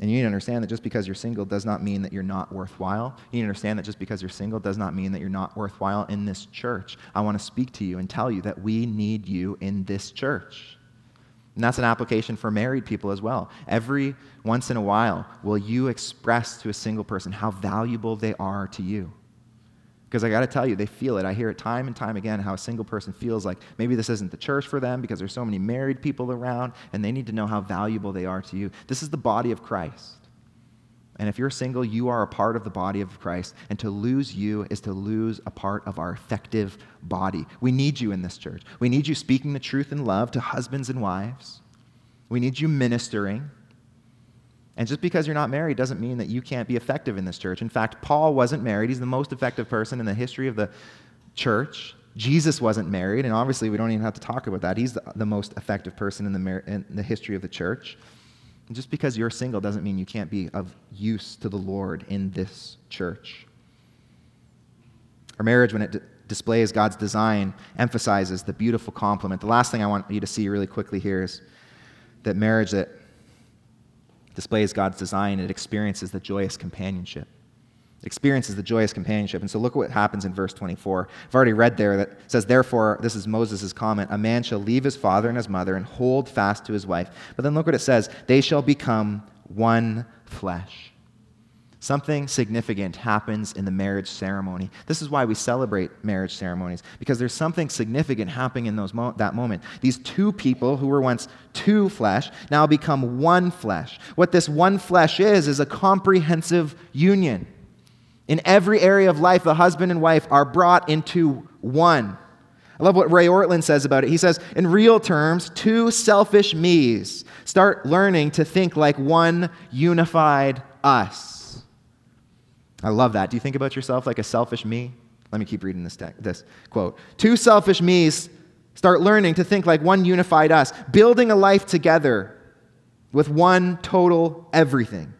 And you need to understand that just because you're single does not mean that you're not worthwhile. You need to understand that just because you're single does not mean that you're not worthwhile in this church. I want to speak to you and tell you that we need you in this church. And that's an application for married people as well. Every once in a while, will you express to a single person how valuable they are to you? Because I got to tell you, they feel it. I hear it time and time again how a single person feels like maybe this isn't the church for them because there's so many married people around, and they need to know how valuable they are to you. This is the body of Christ. And if you're single, you are a part of the body of Christ. And to lose you is to lose a part of our effective body. We need you in this church. We need you speaking the truth in love to husbands and wives. We need you ministering. And just because you're not married doesn't mean that you can't be effective in this church. In fact, Paul wasn't married. He's the most effective person in the history of the church. Jesus wasn't married, and obviously we don't even have to talk about that. He's the, the most effective person in the, mar- in the history of the church. And just because you're single doesn't mean you can't be of use to the Lord in this church. Our marriage, when it d- displays God's design, emphasizes the beautiful complement. The last thing I want you to see really quickly here is that marriage that displays God's design, it experiences the joyous companionship. It experiences the joyous companionship. And so look what happens in verse twenty-four. I've already read there that it says, therefore, this is Moses' comment, a man shall leave his father and his mother and hold fast to his wife. But then look what it says, they shall become one flesh. Something significant happens in the marriage ceremony. This is why we celebrate marriage ceremonies, because there's something significant happening in those mo- that moment. These two people who were once two flesh now become one flesh. What this one flesh is, is a comprehensive union. In every area of life, the husband and wife are brought into one. I love what Ray Ortland says about it. He says, in real terms, two selfish me's start learning to think like one unified us. I love that. Do you think about yourself like a selfish me? Let me keep reading this text, this quote. Two selfish me's start learning to think like one unified us, building a life together with one total everything.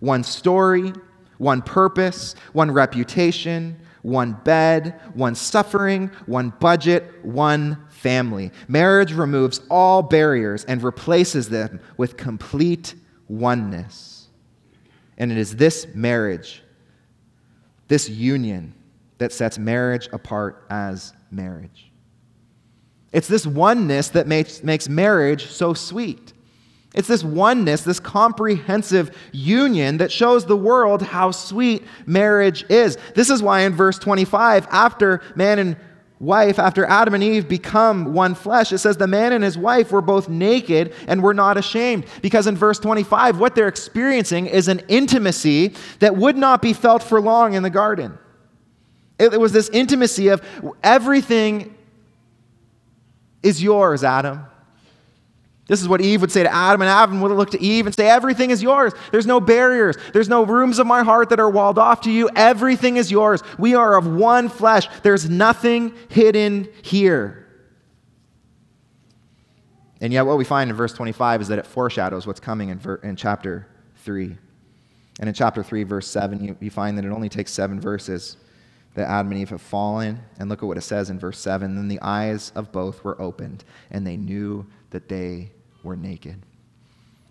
One story, one purpose, one reputation, one bed, one suffering, one budget, one family. Marriage removes all barriers and replaces them with complete oneness. And it is this marriage, this union, that sets marriage apart as marriage. It's this oneness that makes, makes marriage so sweet. It's this oneness, this comprehensive union that shows the world how sweet marriage is. This is why in verse twenty-five, after man and wife, after Adam and Eve become one flesh, it says the man and his wife were both naked and were not ashamed. Because in verse twenty-five, what they're experiencing is an intimacy that would not be felt for long in the garden. It was this intimacy of everything is yours, Adam. This is what Eve would say to Adam, and Adam would look to Eve and say, everything is yours. There's no barriers. There's no rooms of my heart that are walled off to you. Everything is yours. We are of one flesh. There's nothing hidden here. And yet what we find in verse twenty-five is that it foreshadows what's coming in, ver- in chapter three. And in chapter three, verse seven, you, you find that it only takes seven verses that Adam and Eve have fallen. And look at what it says in verse seven. Then the eyes of both were opened, and they knew that they were naked.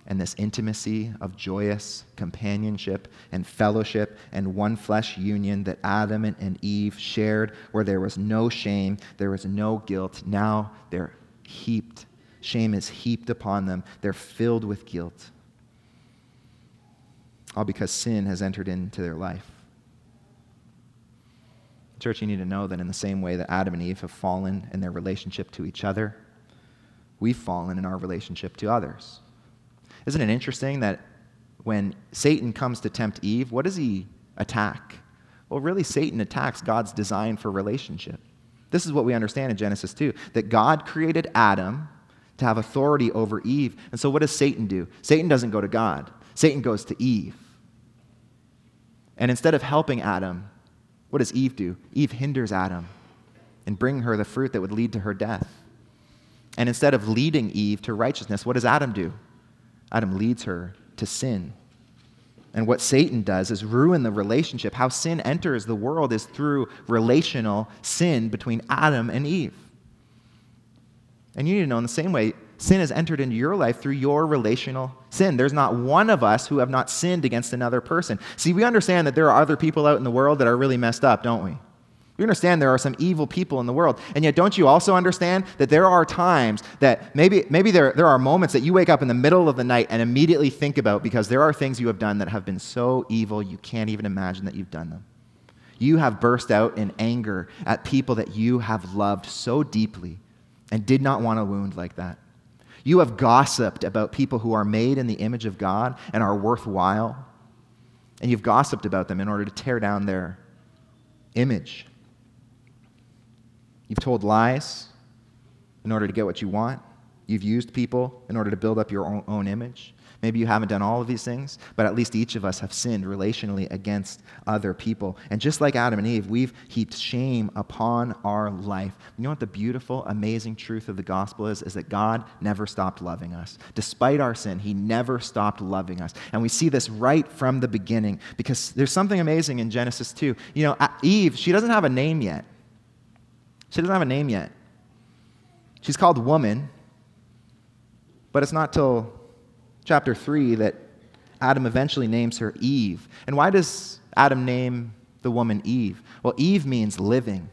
And this intimacy of joyous companionship and fellowship and one flesh union that Adam and Eve shared, where there was no shame, there was no guilt, now they're heaped. Shame is heaped upon them. They're filled with guilt. All because sin has entered into their life. Church, you need to know that in the same way that Adam and Eve have fallen in their relationship to each other, we've fallen in our relationship to others. Isn't it interesting that when Satan comes to tempt Eve, what does he attack? Well, really, Satan attacks God's design for relationship. This is what we understand in Genesis two, that God created Adam to have authority over Eve. And so what does Satan do? Satan doesn't go to God. Satan goes to Eve. And instead of helping Adam, what does Eve do? Eve hinders Adam in bringing her the fruit that would lead to her death. And instead of leading Eve to righteousness, what does Adam do? Adam leads her to sin. And what Satan does is ruin the relationship. How sin enters the world is through relational sin between Adam and Eve. And you need to know in the same way, sin has entered into your life through your relational sin. There's not one of us who have not sinned against another person. See, we understand that there are other people out in the world that are really messed up, don't we? We understand there are some evil people in the world. And yet, don't you also understand that there are times that maybe, maybe there, there are moments that you wake up in the middle of the night and immediately think about, because there are things you have done that have been so evil you can't even imagine that you've done them. You have burst out in anger at people that you have loved so deeply and did not want to wound like that. You have gossiped about people who are made in the image of God and are worthwhile, and you've gossiped about them in order to tear down their image. You've told lies in order to get what you want. You've used people in order to build up your own image. Maybe you haven't done all of these things, but at least each of us have sinned relationally against other people. And just like Adam and Eve, we've heaped shame upon our life. You know what the beautiful, amazing truth of the gospel is? Is that God never stopped loving us. Despite our sin, he never stopped loving us. And we see this right from the beginning, because there's something amazing in Genesis two. You know, Eve, she doesn't have a name yet. She doesn't have a name yet. She's called woman, but it's not till chapter three that Adam eventually names her Eve. And why does Adam name the woman Eve? Well, Eve means living.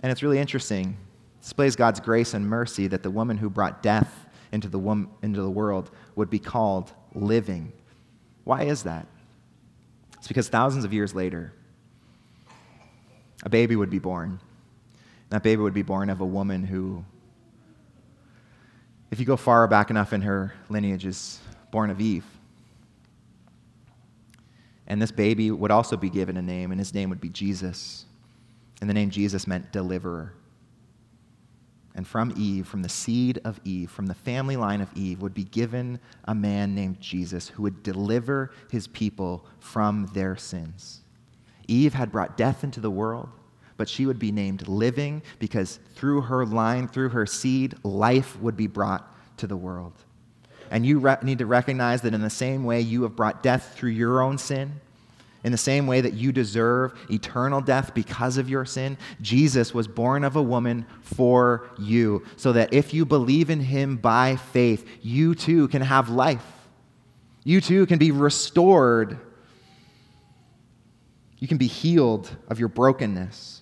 And it's really interesting. It displays God's grace and mercy that the woman who brought death into the wom- into the world would be called living. Why is that? It's because thousands of years later, a baby would be born. That baby would be born of a woman who, if you go far back enough in her lineage, is born of Eve. And this baby would also be given a name, and his name would be Jesus. And the name Jesus meant deliverer. And from Eve, from the seed of Eve, from the family line of Eve, would be given a man named Jesus who would deliver his people from their sins. Eve had brought death into the world, but she would be named living because through her line, through her seed, life would be brought to the world. And you re- need to recognize that in the same way you have brought death through your own sin, in the same way that you deserve eternal death because of your sin, Jesus was born of a woman for you, so that if you believe in him by faith, you too can have life. You too can be restored. You can be healed of your brokenness.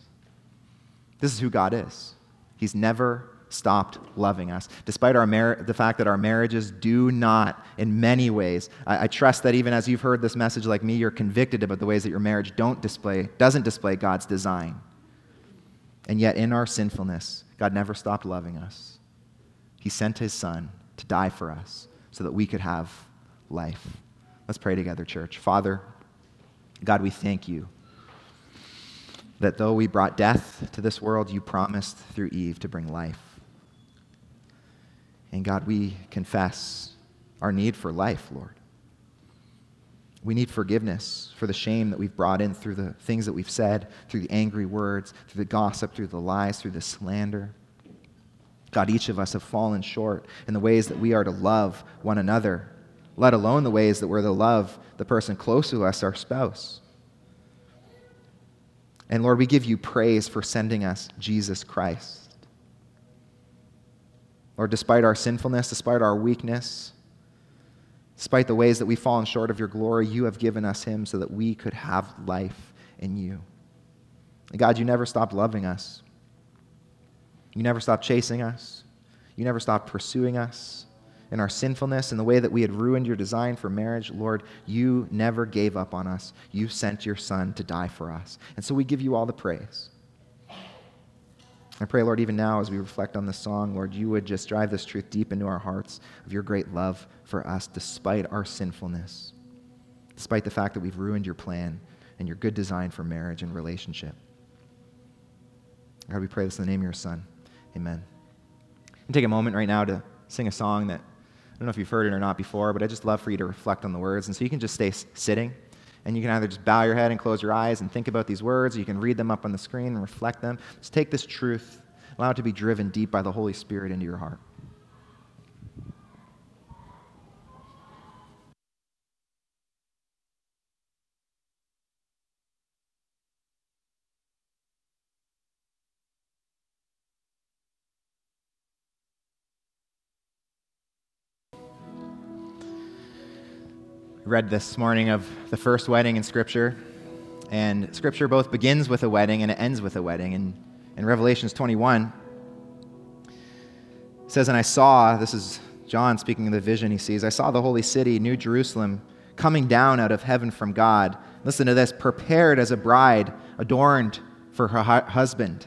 This is who God is. He's never stopped loving us, despite our mar- the fact that our marriages do not, in many ways. I-, I trust that even as you've heard this message like me, you're convicted about the ways that your marriage don't display, doesn't display God's design. And yet in our sinfulness, God never stopped loving us. He sent his son to die for us so that we could have life. Let's pray together, church. Father, God, we thank you that though we brought death to this world, you promised through Eve to bring life. And God, we confess our need for life, Lord. We need forgiveness for the shame that we've brought in through the things that we've said, through the angry words, through the gossip, through the lies, through the slander. God, each of us have fallen short in the ways that we are to love one another, let alone the ways that we're to love the person close to us, our spouse. And Lord, we give you praise for sending us Jesus Christ. Lord, despite our sinfulness, despite our weakness, despite the ways that we've fallen short of your glory, you have given us him so that we could have life in you. And God, you never stopped loving us. You never stopped chasing us. You never stopped pursuing us. In our sinfulness, in the way that we had ruined your design for marriage, Lord, you never gave up on us. You sent your son to die for us. And so we give you all the praise. I pray, Lord, even now as we reflect on this song, Lord, you would just drive this truth deep into our hearts of your great love for us despite our sinfulness, despite the fact that we've ruined your plan and your good design for marriage and relationship. God, we pray this in the name of your Son. Amen. I'm going to take a moment right now to sing a song that, I don't know if you've heard it or not before, but I'd just love for you to reflect on the words. And so you can just stay sitting, and you can either just bow your head and close your eyes and think about these words, or you can read them up on the screen and reflect them. Just take this truth, allow it to be driven deep by the Holy Spirit into your heart. Read this morning of the first wedding in Scripture, and Scripture both begins with a wedding and it ends with a wedding. And in Revelations twenty-one, it says, and I saw, this is John speaking of the vision he sees, I saw the holy city, New Jerusalem, coming down out of heaven from God. Listen to this, prepared as a bride, adorned for her hu- husband.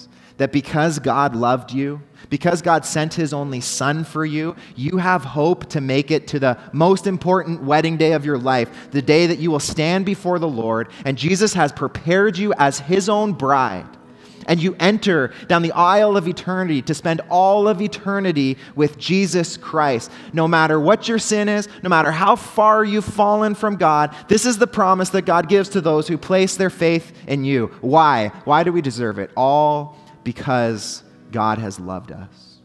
that because God loved you, because God sent his only son for you, you have hope to make it to the most important wedding day of your life, the day that you will stand before the Lord, and Jesus has prepared you as his own bride, and you enter down the aisle of eternity to spend all of eternity with Jesus Christ. No matter what your sin is, no matter how far you've fallen from God, this is the promise that God gives to those who place their faith in you. Why? Why do we deserve it? All because God has loved us.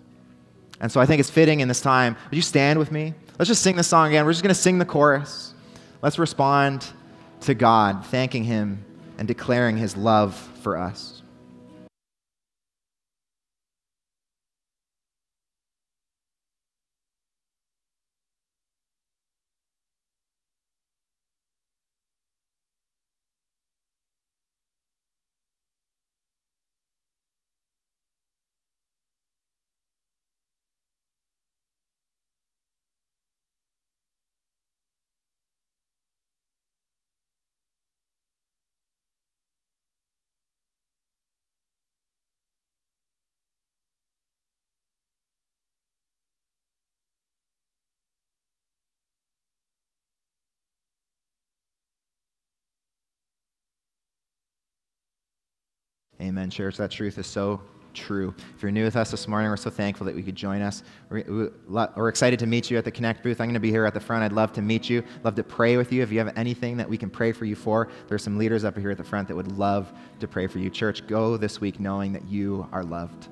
And so I think it's fitting in this time. Would you stand with me? Let's just sing this song again. We're just going to sing the chorus. Let's respond to God, thanking him and declaring his love for us. Amen, church. That truth is so true. If you're new with us this morning, we're so thankful that we could join us. We're, we're excited to meet you at the Connect booth. I'm going to be here at the front. I'd love to meet you. Love to pray with you. If you have anything that we can pray for you for, there's some leaders up here at the front that would love to pray for you. Church, go this week knowing that you are loved.